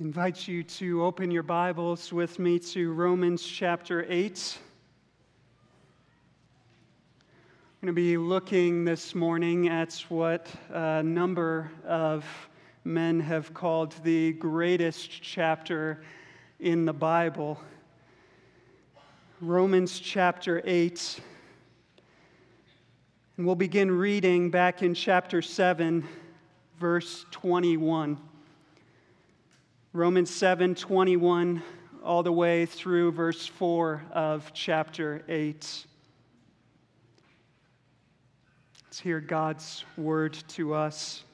I invite you to open your Bibles with me to Romans chapter 8. I'm going to be looking this morning at what a number of men have called the greatest chapter in the Bible. Romans chapter 8. And we'll begin reading back in chapter 7, verse 21. Romans 7:21, all the way through verse 4 of chapter 8. Let's hear God's word to us.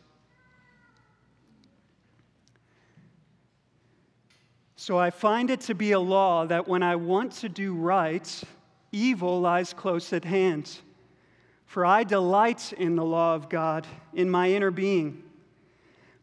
So I find it to be a law that when I want to do right, evil lies close at hand. For I delight in the law of God, in my inner being.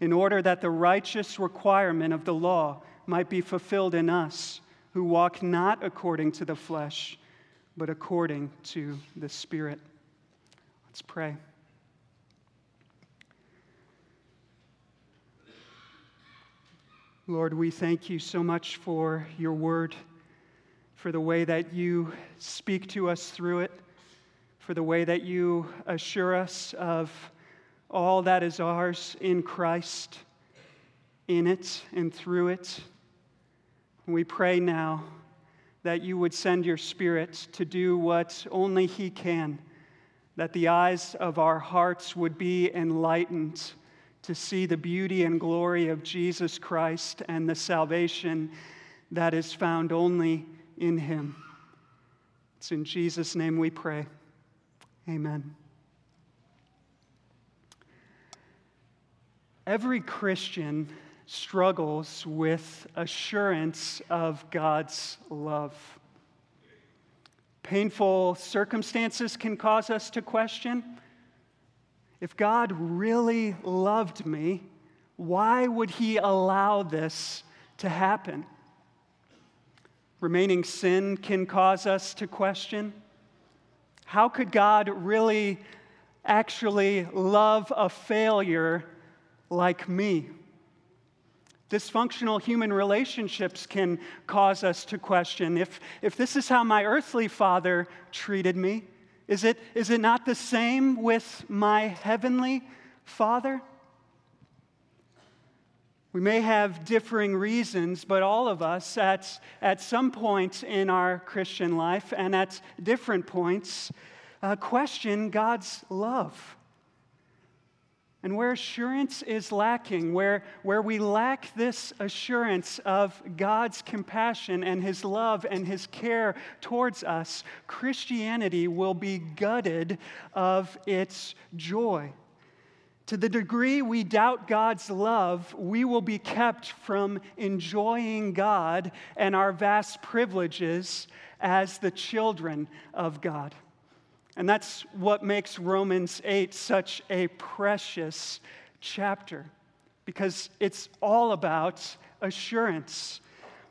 in order that the righteous requirement of the law might be fulfilled in us, who walk not according to the flesh, but according to the Spirit. Let's pray. Lord, we thank you so much for your word, for the way that you speak to us through it, for the way that you assure us of all that is ours in Christ, in it and through it. We pray now that you would send your Spirit to do what only he can, that the eyes of our hearts would be enlightened to see the beauty and glory of Jesus Christ and the salvation that is found only in him. It's in Jesus' name we pray. Amen. Every Christian struggles with assurance of God's love. Painful circumstances can cause us to question, if God really loved me, why would he allow this to happen? Remaining sin can cause us to question, how could God really actually love a failure like me? Dysfunctional human relationships can cause us to question, if this is how my earthly father treated me, is it not the same with my heavenly father? We may have differing reasons, but all of us at some point in our Christian life and at different points question God's love. And where assurance is lacking, where we lack this assurance of God's compassion and his love and his care towards us, Christianity will be gutted of its joy. To the degree we doubt God's love, we will be kept from enjoying God and our vast privileges as the children of God. And that's what makes Romans 8 such a precious chapter, because it's all about assurance.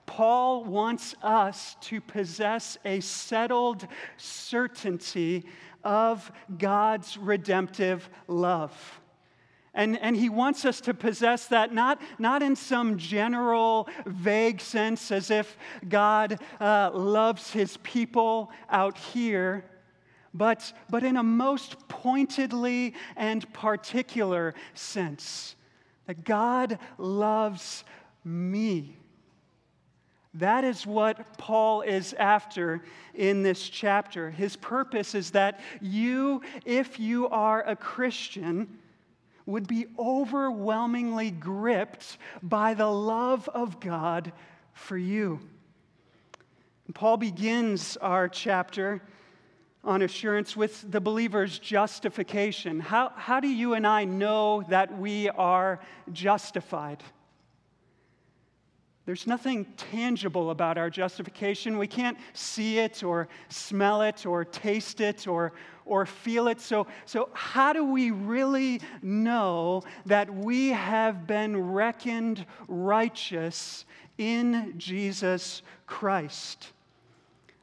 Paul wants us to possess a settled certainty of God's redemptive love. And he wants us to possess that not in some general, vague sense as if God loves his people out here, but in a most pointedly and particular sense, that God loves me. That is what Paul is after in this chapter. His purpose is that you, if you are a Christian, would be overwhelmingly gripped by the love of God for you. And Paul begins our chapter on assurance with the believer's justification. How do you and I know that we are justified? There's nothing tangible about our justification. We can't see it or smell it or taste it or feel it. So how do we really know that we have been reckoned righteous in Jesus Christ?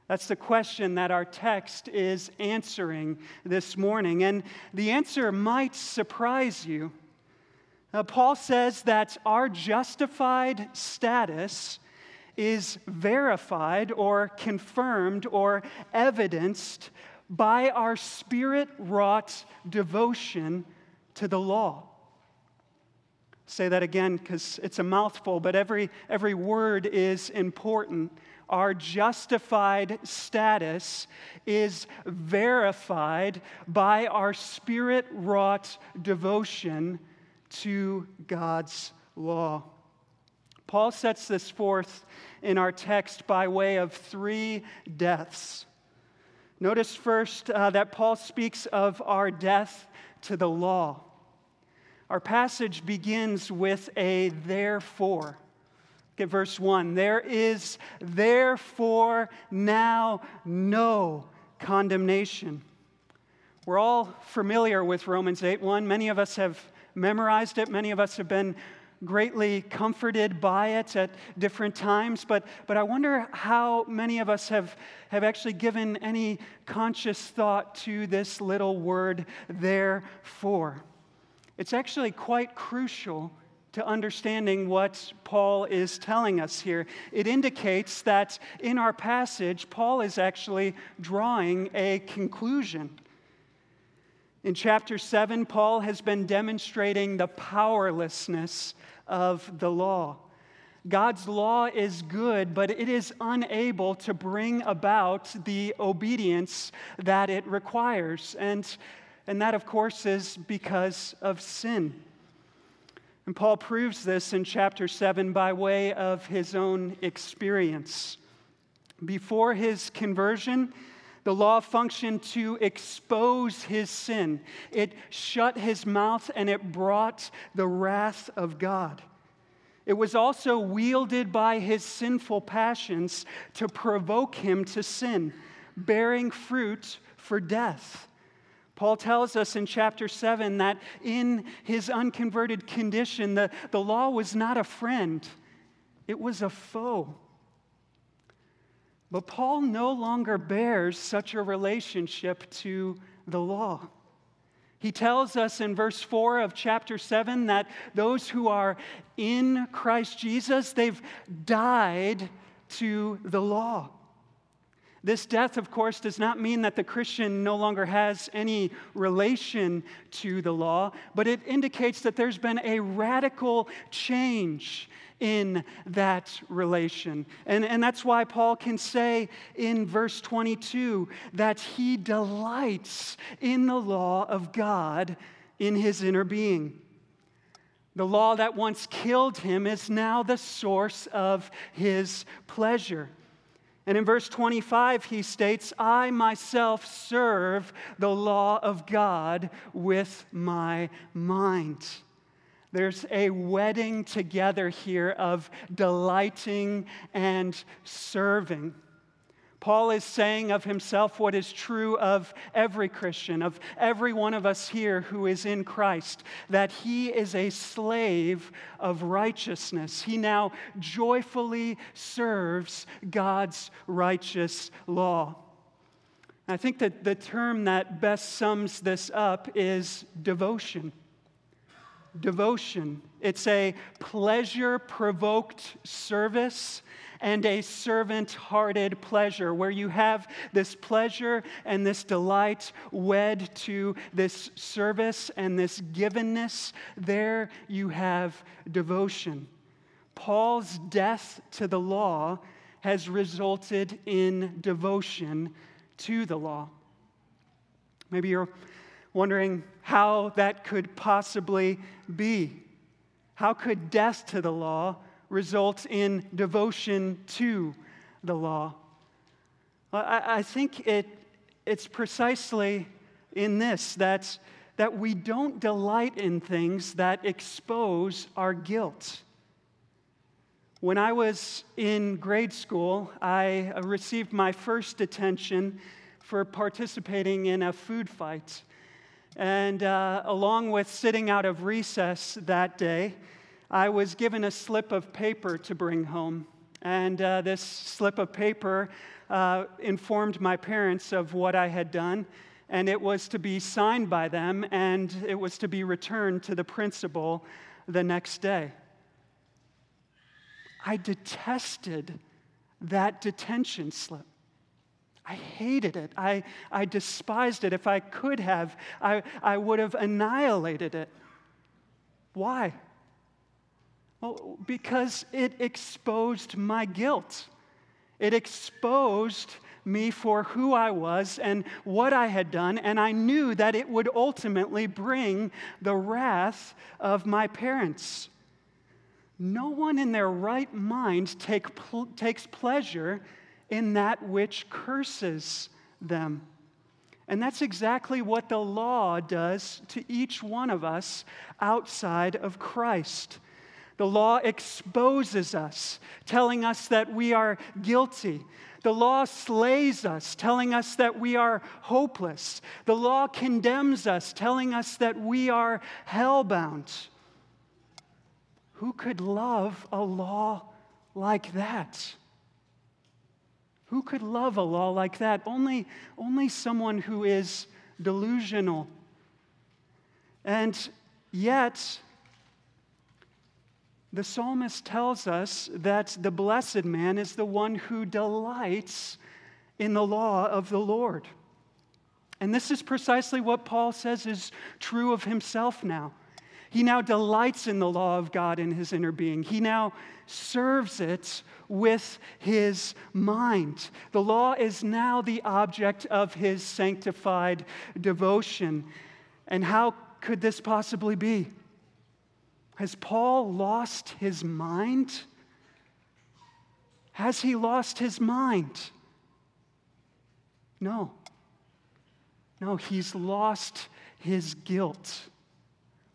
That's the question that our text is answering this morning. And the answer might surprise you. Paul says that our justified status is verified or confirmed or evidenced by our Spirit-wrought devotion to the law. Say that again because it's a mouthful, but every word is important. Our justified status is verified by our Spirit-wrought devotion to God's law. Paul sets this forth in our text by way of three deaths. Notice first that Paul speaks of our death to the law. Our passage begins with a therefore. Look at verse 1. There is therefore now no condemnation. We're all familiar with Romans 8:1. Many of us have memorized it. Many of us have been greatly comforted by it at different times, but I wonder how many of us have actually given any conscious thought to this little word, therefore. It's actually quite crucial to understanding what Paul is telling us here. It indicates that in our passage, Paul is actually drawing a conclusion. In chapter 7, Paul has been demonstrating the powerlessness of the law. God's law is good, but it is unable to bring about the obedience that it requires. And that, of course, is because of sin. And Paul proves this in chapter 7 by way of his own experience. Before his conversion, the law functioned to expose his sin. It shut his mouth and it brought the wrath of God. It was also wielded by his sinful passions to provoke him to sin, bearing fruit for death. Paul tells us in chapter 7 that in his unconverted condition, the law was not a friend, it was a foe. But Paul no longer bears such a relationship to the law. He tells us in verse 4 of chapter 7 that those who are in Christ Jesus, they've died to the law. This death, of course, does not mean that the Christian no longer has any relation to the law, but it indicates that there's been a radical change in that relation. And that's why Paul can say in verse 22 that he delights in the law of God in his inner being. The law that once killed him is now the source of his pleasure. And in verse 25, he states, I myself serve the law of God with my mind. There's a wedding together here of delighting and serving. Paul is saying of himself what is true of every Christian, of every one of us here who is in Christ, that he is a slave of righteousness. He now joyfully serves God's righteous law. And I think that the term that best sums this up is devotion. Devotion. It's a pleasure-provoked service and a servant-hearted pleasure, where you have this pleasure and this delight wed to this service and this givenness. There you have devotion. Paul's death to the law has resulted in devotion to the law. Maybe you're wondering how that could possibly be. How could death to the law result in devotion to the law? I think it's precisely in this that we don't delight in things that expose our guilt. When I was in grade school, I received my first detention for participating in a food fight. And along with sitting out of recess that day, I was given a slip of paper to bring home. And this slip of paper informed my parents of what I had done, and it was to be signed by them, and it was to be returned to the principal the next day. I detested that detention slip. I hated it. I despised it. If I could have, I would have annihilated it. Why? Well, because it exposed my guilt. It exposed me for who I was and what I had done, and I knew that it would ultimately bring the wrath of my parents. No one in their right mind takes pleasure in that which curses them. And that's exactly what the law does to each one of us outside of Christ. The law exposes us, telling us that we are guilty. The law slays us, telling us that we are hopeless. The law condemns us, telling us that we are hellbound. Who could love a law like that? Who could love a law like that? Only someone who is delusional. And yet, the psalmist tells us that the blessed man is the one who delights in the law of the Lord. And this is precisely what Paul says is true of himself now. He now delights in the law of God in his inner being. He now serves it with his mind. The law is now the object of his sanctified devotion. And how could this possibly be? Has Paul lost his mind? Has he lost his mind? No. No, he's lost his guilt.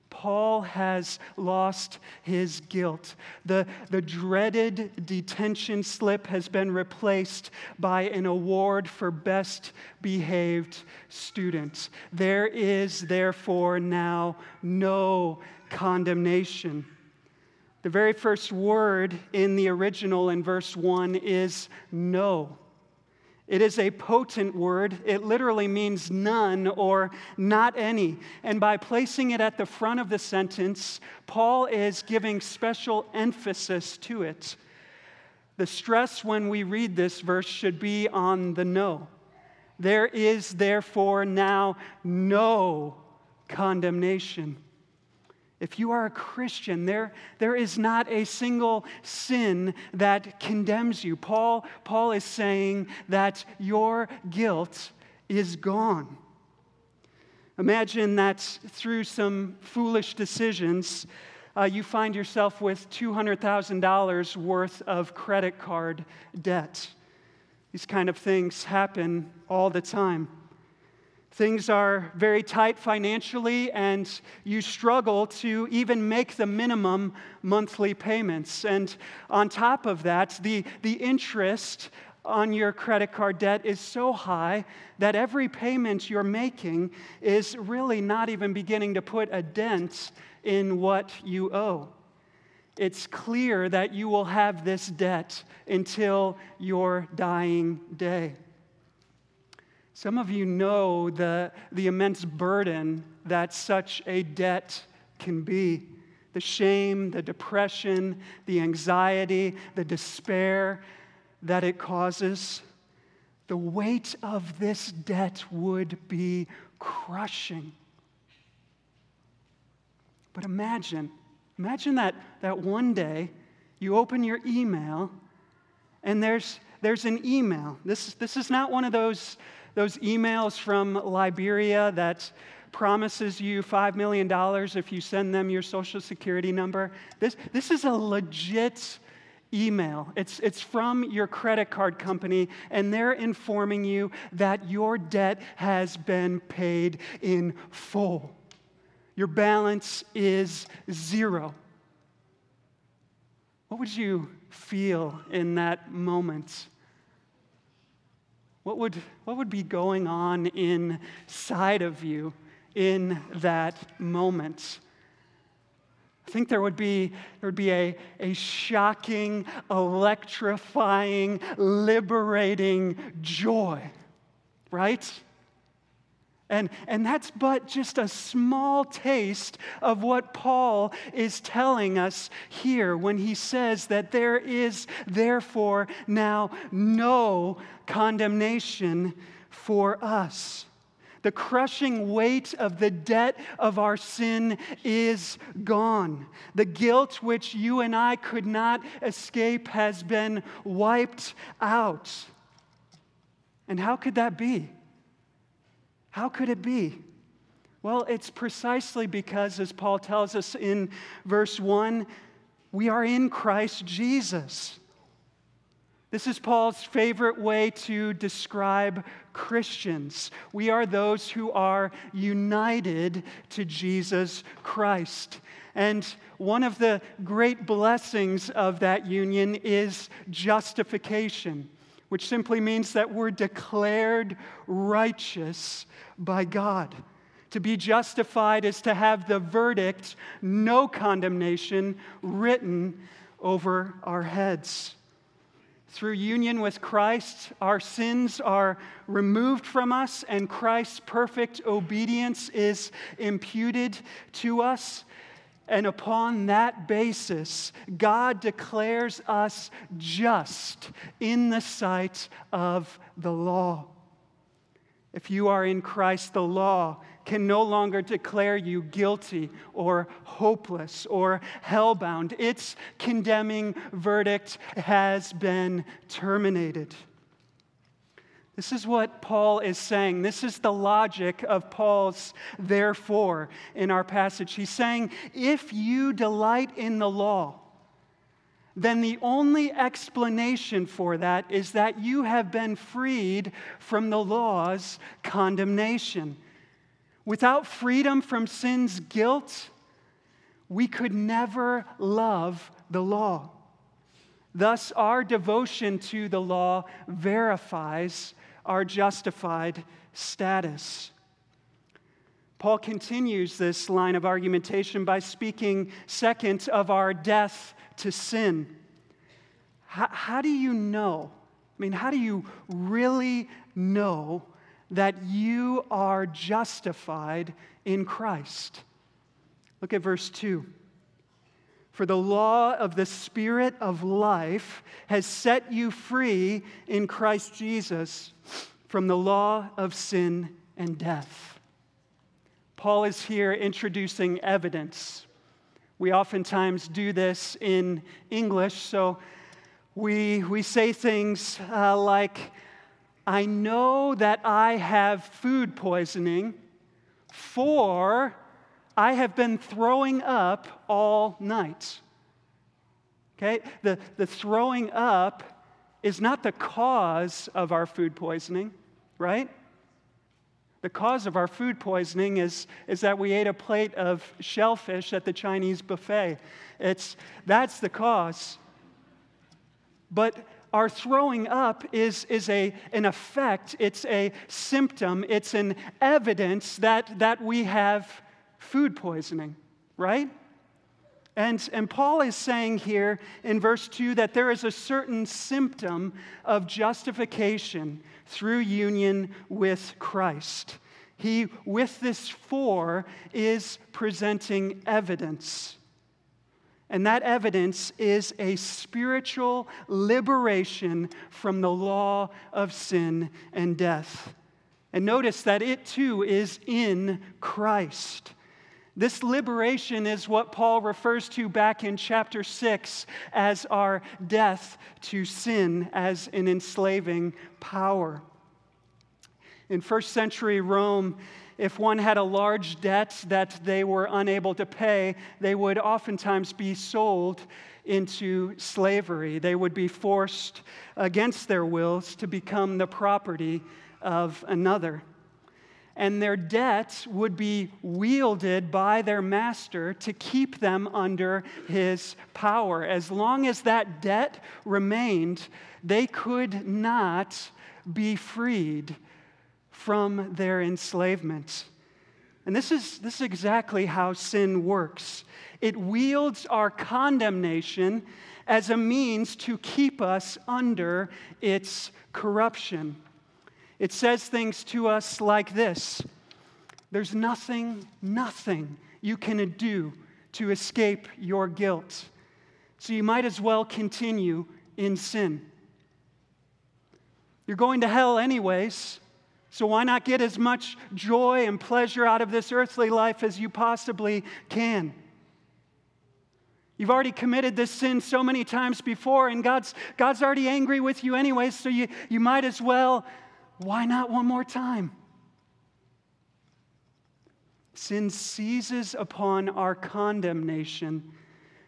Paul has lost his guilt. The dreaded detention slip has been replaced by an award for best behaved students. There is therefore now no condemnation. The very first word in the original in verse 1 is no. It is a potent word. It literally means none or not any. And by placing it at the front of the sentence, Paul is giving special emphasis to it. The stress when we read this verse should be on the no. There is therefore now no condemnation. If you are a Christian, there is not a single sin that condemns you. Paul is saying that your guilt is gone. Imagine that through some foolish decisions, you find yourself with $200,000 worth of credit card debt. These kind of things happen all the time. Things are very tight financially, and you struggle to even make the minimum monthly payments. And on top of that, the interest on your credit card debt is so high that every payment you're making is really not even beginning to put a dent in what you owe. It's clear that you will have this debt until your dying day. Some of you know the immense burden that such a debt can be. The shame, the depression, the anxiety, the despair that it causes. The weight of this debt would be crushing. But imagine that one day you open your email and there's an email. This is not one of those emails from Liberia that promises you $5 million if you send them your social security number. This is a legit email. It's from your credit card company, and they're informing you that your debt has been paid in full. Your balance is zero. What would you feel in that moment? What would be going on inside of you in that moment? I think there would be a shocking, electrifying, liberating joy, right? And that's but just a small taste of what Paul is telling us here when he says that there is therefore now no condemnation for us. The crushing weight of the debt of our sin is gone. The guilt which you and I could not escape has been wiped out. And how could that be? How could it be? Well, it's precisely because, as Paul tells us in verse 1, we are in Christ Jesus. This is Paul's favorite way to describe Christians. We are those who are united to Jesus Christ. And one of the great blessings of that union is justification, which simply means that we're declared righteous by God. To be justified is to have the verdict, no condemnation, written over our heads. Through union with Christ, our sins are removed from us, and Christ's perfect obedience is imputed to us. And upon that basis, God declares us just in the sight of the law. If you are in Christ, the law can no longer declare you guilty or hopeless or hellbound. Its condemning verdict has been terminated. This is what Paul is saying. This is the logic of Paul's therefore in our passage. He's saying, if you delight in the law, then the only explanation for that is that you have been freed from the law's condemnation. Without freedom from sin's guilt, we could never love the law. Thus, our devotion to the law verifies our justified status. Paul continues this line of argumentation by speaking, second, of our death to sin. How do you know? I mean, how do you really know that you are justified in Christ? Look at verse 2. For the law of the Spirit of life has set you free in Christ Jesus from the law of sin and death. Paul is here introducing evidence. We oftentimes do this in English, so we say things like, I know that I have food poisoning, for I have been throwing up all night. Okay? The throwing up is not the cause of our food poisoning, right? The cause of our food poisoning is that we ate a plate of shellfish at the Chinese buffet. That's the cause. But our throwing up is an effect, it's a symptom, it's an evidence that we have food poisoning, right? And Paul is saying here in verse 2 that there is a certain symptom of justification through union with Christ. He, with this for, is presenting evidence. And that evidence is a spiritual liberation from the law of sin and death. And notice that it too is in Christ. This liberation is what Paul refers to back in chapter 6 as our death to sin as an enslaving power. In first century Rome, if one had a large debt that they were unable to pay, they would oftentimes be sold into slavery. They would be forced against their wills to become the property of another. And their debt would be wielded by their master to keep them under his power. As long as that debt remained, they could not be freed from their enslavement. And this is exactly how sin works. It wields our condemnation as a means to keep us under its corruption. It says things to us like this: there's nothing you can do to escape your guilt, so you might as well continue in sin. You're going to hell anyways, so why not get as much joy and pleasure out of this earthly life as you possibly can? You've already committed this sin so many times before, and God's already angry with you anyways, so you might as well. Why not one more time? Sin seizes upon our condemnation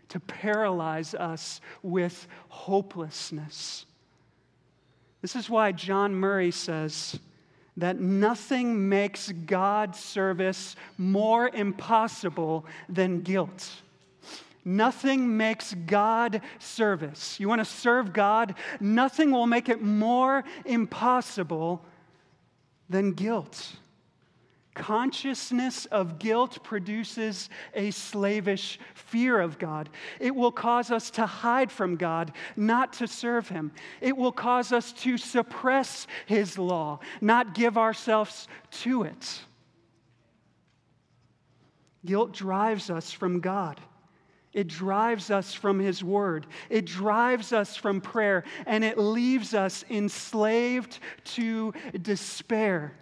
to paralyze us with hopelessness. This is why John Murray says that nothing makes God's service more impossible than guilt. Nothing makes God service. You want to serve God? Nothing will make it more impossible than guilt. Consciousness of guilt produces a slavish fear of God. It will cause us to hide from God, not to serve Him. It will cause us to suppress His law, not give ourselves to it. Guilt drives us from God. It drives us from His Word. It drives us from prayer, and it leaves us enslaved to despair.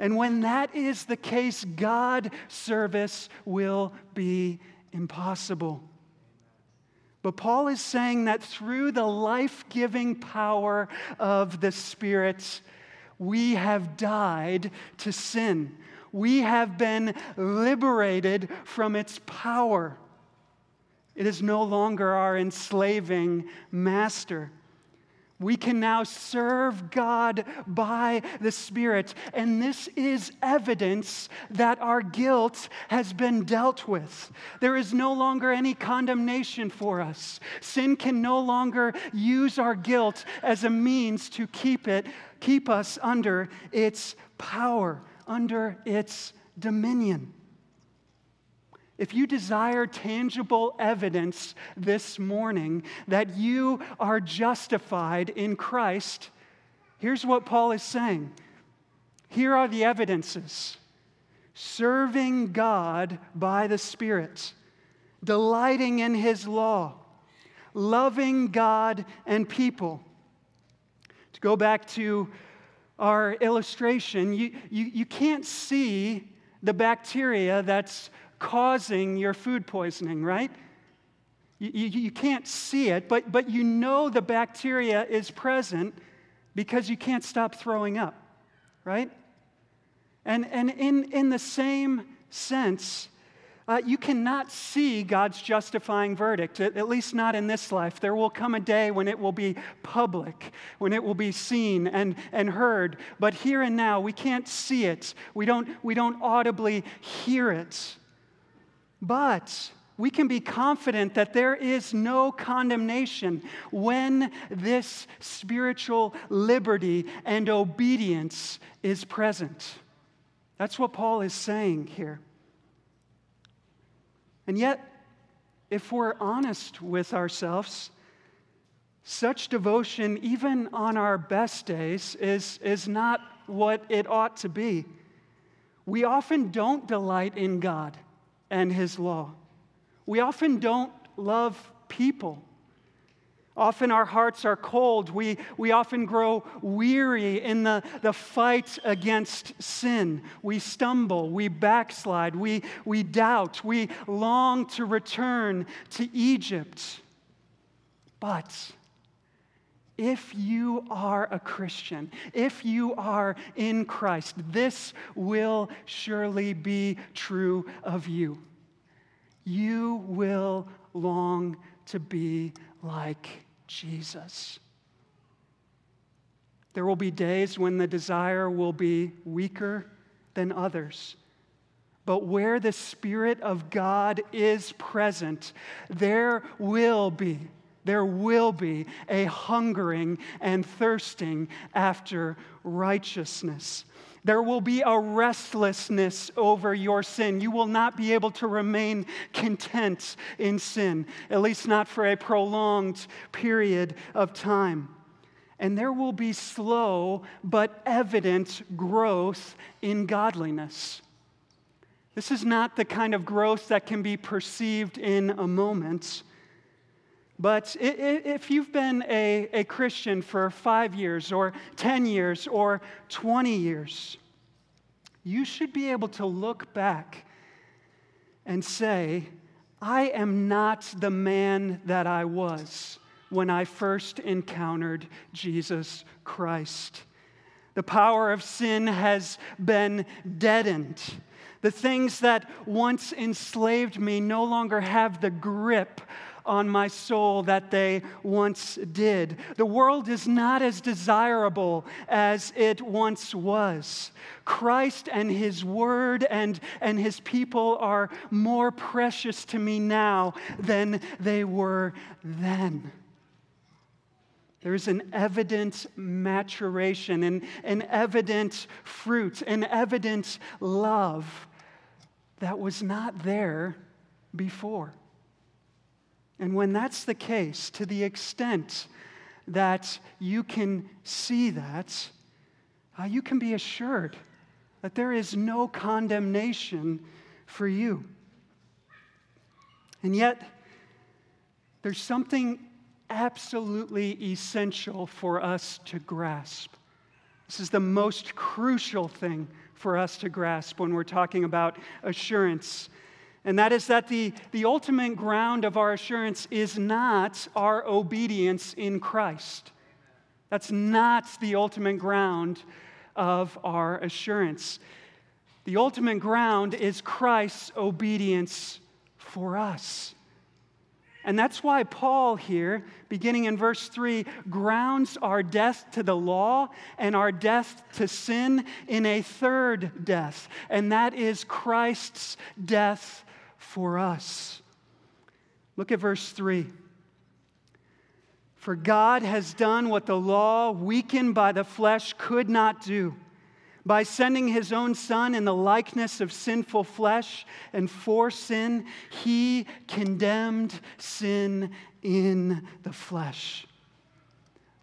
And when that is the case, God's service will be impossible. But Paul is saying that through the life-giving power of the Spirit, we have died to sin. We have been liberated from its power. It is no longer our enslaving master. We can now serve God by the Spirit, and this is evidence that our guilt has been dealt with. There is no longer any condemnation for us. Sin can no longer use our guilt as a means to keep us under its power, under its dominion. If you desire tangible evidence this morning that you are justified in Christ, here's what Paul is saying. Here are the evidences: serving God by the Spirit, delighting in His law, loving God and people. To go back to our illustration, you can't see the bacteria that's causing your food poisoning, right? You can't see it, but you know the bacteria is present because you can't stop throwing up, right? And in the same sense, you cannot see God's justifying verdict, at least not in this life. There will come a day when it will be public, when it will be seen and heard. But here and now, we can't see it. We don't audibly hear it. But we can be confident that there is no condemnation when this spiritual liberty and obedience is present. That's what Paul is saying here. And yet, if we're honest with ourselves, such devotion, even on our best days, is not what it ought to be. We often don't delight in God and His law. We often don't love people. Often our hearts are cold. We often grow weary in the fight against sin. We stumble, we backslide, we doubt, we long to return to Egypt. But if you are a Christian, if you are in Christ, this will surely be true of you. You will long to be like Jesus. There will be days when the desire will be weaker than others. But where the Spirit of God is present, there will be a hungering and thirsting after righteousness. There will be a restlessness over your sin. You will not be able to remain content in sin, at least not for a prolonged period of time. And there will be slow but evident growth in godliness. This is not the kind of growth that can be perceived in a moment. But if you've been a Christian for 5 years or 10 years or 20 years, you should be able to look back and say, I am not the man that I was when I first encountered Jesus Christ. The power of sin has been deadened. The things that once enslaved me no longer have the grip on my soul that they once did. The world is not as desirable as it once was. Christ and His Word and His people are more precious to me now than they were then. There is an evident maturation, an evident fruit, an evident love that was not there before. And when that's the case, to the extent that you can see that, you can be assured that there is no condemnation for you. And yet, there's something absolutely essential for us to grasp. This is the most crucial thing for us to grasp when we're talking about assurance. And that is that the ultimate ground of our assurance is not our obedience in Christ. That's not the ultimate ground of our assurance. The ultimate ground is Christ's obedience for us. And that's why Paul here, beginning in verse 3, grounds our death to the law and our death to sin in a third death, and that is Christ's death for us. Look at verse 3. For God has done what the law, weakened by the flesh, could not do, by sending His own Son in the likeness of sinful flesh and for sin, He condemned sin in the flesh.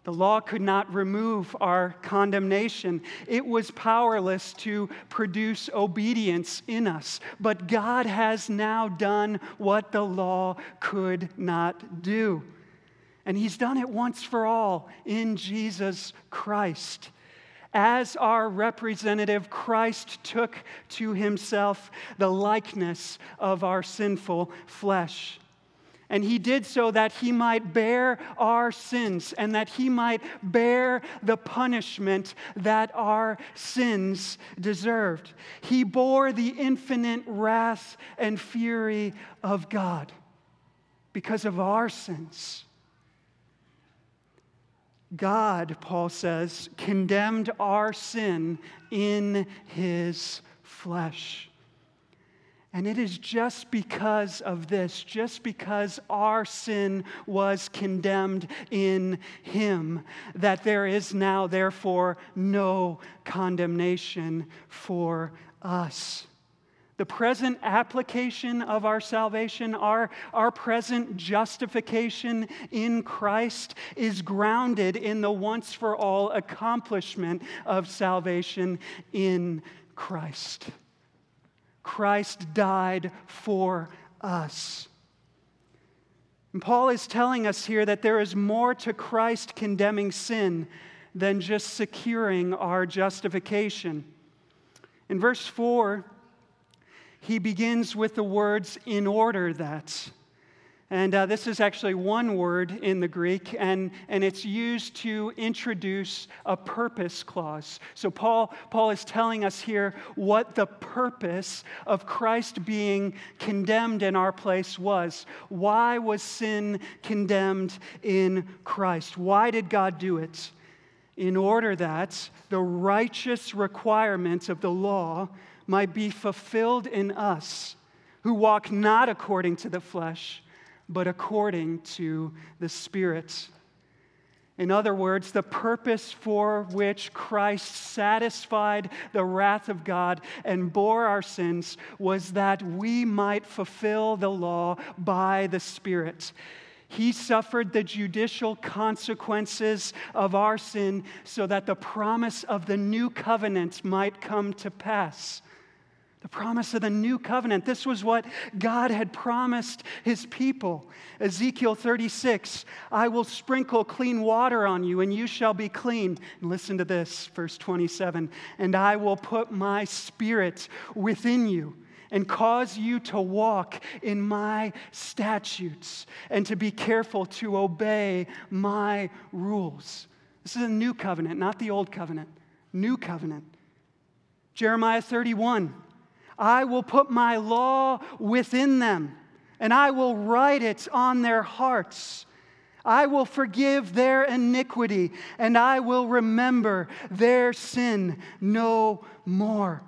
The law could not remove our condemnation. It was powerless to produce obedience in us. But God has now done what the law could not do. And He's done it once for all in Jesus Christ. As our representative, Christ took to Himself the likeness of our sinful flesh. And He did so that He might bear our sins and that He might bear the punishment that our sins deserved. He bore the infinite wrath and fury of God because of our sins. God, Paul says, condemned our sin in His flesh. And it is just because of this, just because our sin was condemned in Him, that there is now, therefore, no condemnation for us. The present application of our salvation, our present justification in Christ, is grounded in the once-for-all accomplishment of salvation in Christ. Christ died for us. And Paul is telling us here that there is more to Christ condemning sin than just securing our justification. In verse 4, he begins with the words, in order that. And this is actually one word in the Greek, and it's used to introduce a purpose clause. So Paul is telling us here what the purpose of Christ being condemned in our place was. Why was sin condemned in Christ? Why did God do it? In order that the righteous requirements of the law might be fulfilled in us, who walk not according to the flesh, but according to the Spirit. In other words, the purpose for which Christ satisfied the wrath of God and bore our sins was that we might fulfill the law by the Spirit. He suffered the judicial consequences of our sin so that the promise of the new covenant might come to pass. The promise of the new covenant. This was what God had promised his people. Ezekiel 36, I will sprinkle clean water on you, and you shall be clean. And listen to this, verse 27. And I will put my Spirit within you and cause you to walk in my statutes and to be careful to obey my rules. This is a new covenant, not the old covenant. New covenant. Jeremiah 31. I will put my law within them, and I will write it on their hearts. I will forgive their iniquity, and I will remember their sin no more.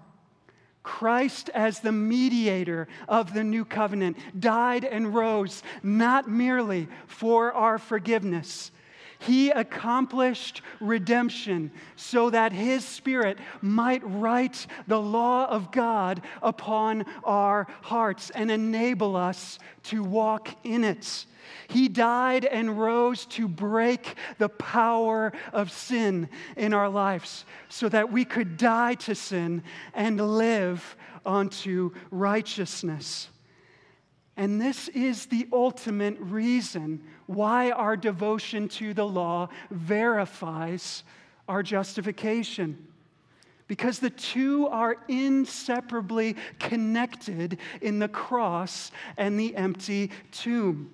Christ, as the mediator of the new covenant, died and rose not merely for our forgiveness. He accomplished redemption so that his Spirit might write the law of God upon our hearts and enable us to walk in it. He died and rose to break the power of sin in our lives so that we could die to sin and live unto righteousness. And this is the ultimate reason why our devotion to the law verifies our justification. Because the two are inseparably connected in the cross and the empty tomb.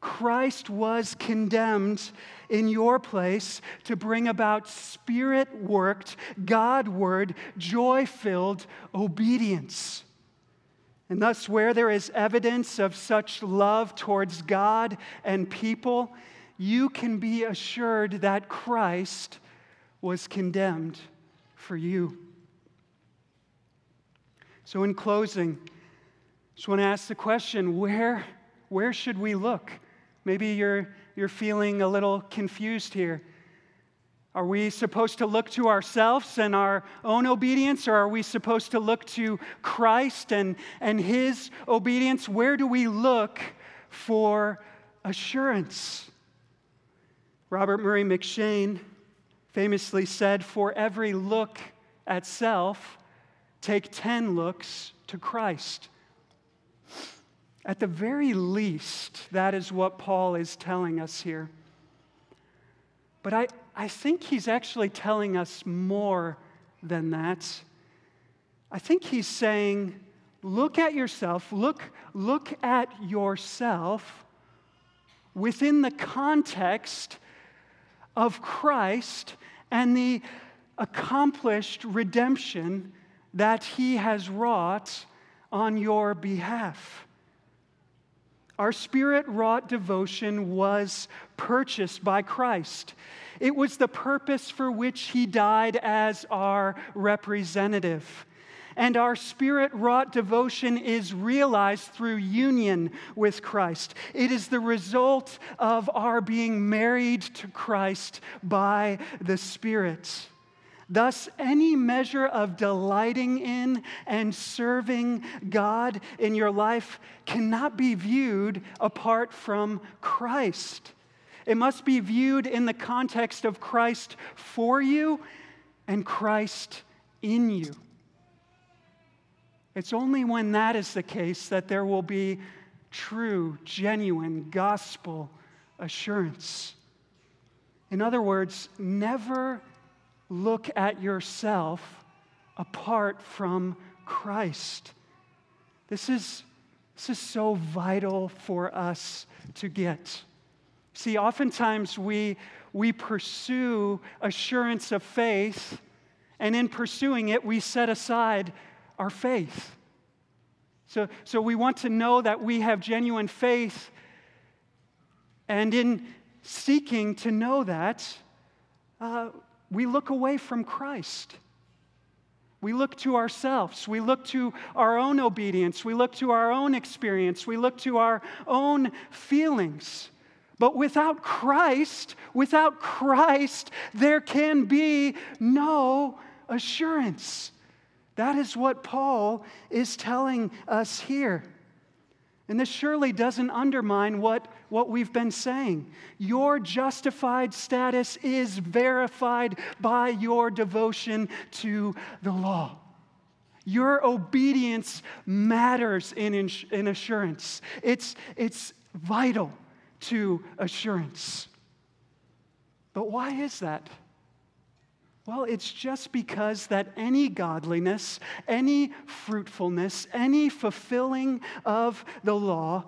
Christ was condemned in your place to bring about Spirit-worked, God-ward, joy-filled obedience. And thus, where there is evidence of such love towards God and people, you can be assured that Christ was condemned for you. So in closing, I just want to ask the question, where should we look? Maybe you're feeling a little confused here. Are we supposed to look to ourselves and our own obedience, or are we supposed to look to Christ and his obedience? Where do we look for assurance? Robert Murray McShane famously said, for every look at self, take 10 looks to Christ. At the very least, that is what Paul is telling us here. But I think he's actually telling us more than that. I think he's saying, look at yourself, look at yourself within the context of Christ and the accomplished redemption that he has wrought on your behalf. Our Spirit-wrought devotion was purchased by Christ. It was the purpose for which he died as our representative. And our Spirit-wrought devotion is realized through union with Christ. It is the result of our being married to Christ by the Spirit. Thus, any measure of delighting in and serving God in your life cannot be viewed apart from Christ. It must be viewed in the context of Christ for you and Christ in you. It's only when that is the case that there will be true, genuine gospel assurance. In other words, never look at yourself apart from Christ. This is so vital for us to get. See, oftentimes we pursue assurance of faith, and in pursuing it, we set aside our faith. So we want to know that we have genuine faith, and in seeking to know that, we look away from Christ. We look to ourselves. We look to our own obedience. We look to our own experience. We look to our own feelings. But without Christ, there can be no assurance. That is what Paul is telling us here. And this surely doesn't undermine what we've been saying. Your justified status is verified by your devotion to the law. Your obedience matters in assurance. It's vital to assurance. But why is that? Well, it's just because that any godliness, any fruitfulness, any fulfilling of the law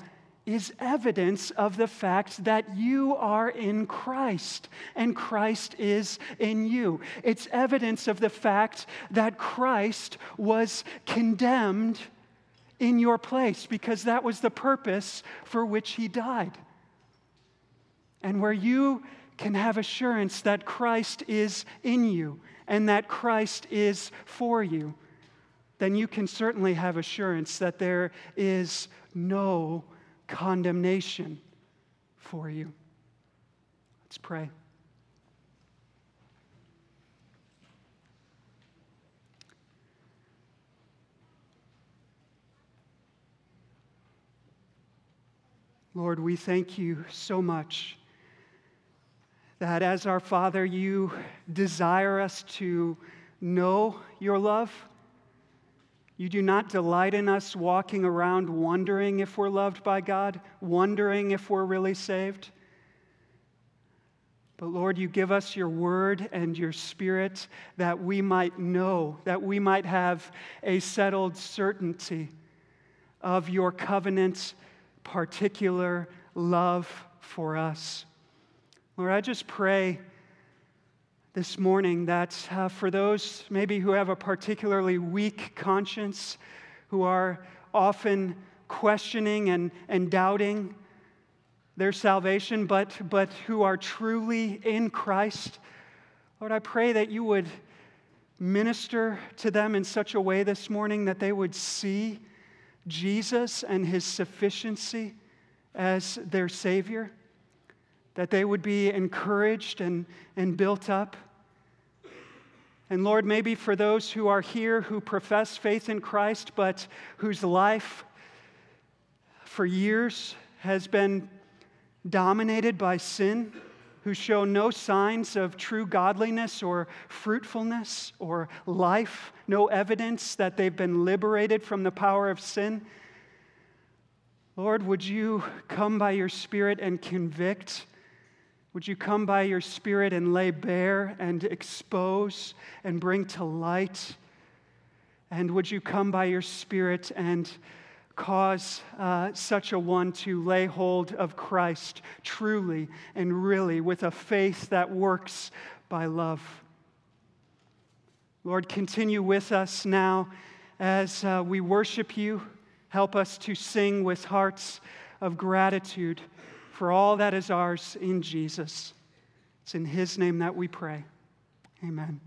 is evidence of the fact that you are in Christ and Christ is in you. It's evidence of the fact that Christ was condemned in your place because that was the purpose for which he died. And where you can have assurance that Christ is in you and that Christ is for you, then you can certainly have assurance that there is no condemnation for you. Let's pray. Lord, we thank you so much that as our Father, you desire us to know your love. You do not delight in us walking around wondering if we're loved by God, wondering if we're really saved. But Lord, you give us your word and your spirit that we might know, that we might have a settled certainty of your covenant's particular love for us. Lord, I just pray this morning that for those maybe who have a particularly weak conscience, who are often questioning and doubting their salvation, but who are truly in Christ, Lord, I pray that you would minister to them in such a way this morning that they would see Jesus and his sufficiency as their Savior, that they would be encouraged and built up. And Lord, maybe for those who are here who profess faith in Christ, but whose life for years has been dominated by sin, who show no signs of true godliness or fruitfulness or life, no evidence that they've been liberated from the power of sin, Lord, would you come by your Spirit and convict? Would you come by your Spirit and lay bare and expose and bring to light? And would you come by your Spirit and cause such a one to lay hold of Christ truly and really with a faith that works by love? Lord, continue with us now as we worship you. Help us to sing with hearts of gratitude for all that is ours in Jesus. It's in his name that we pray. Amen.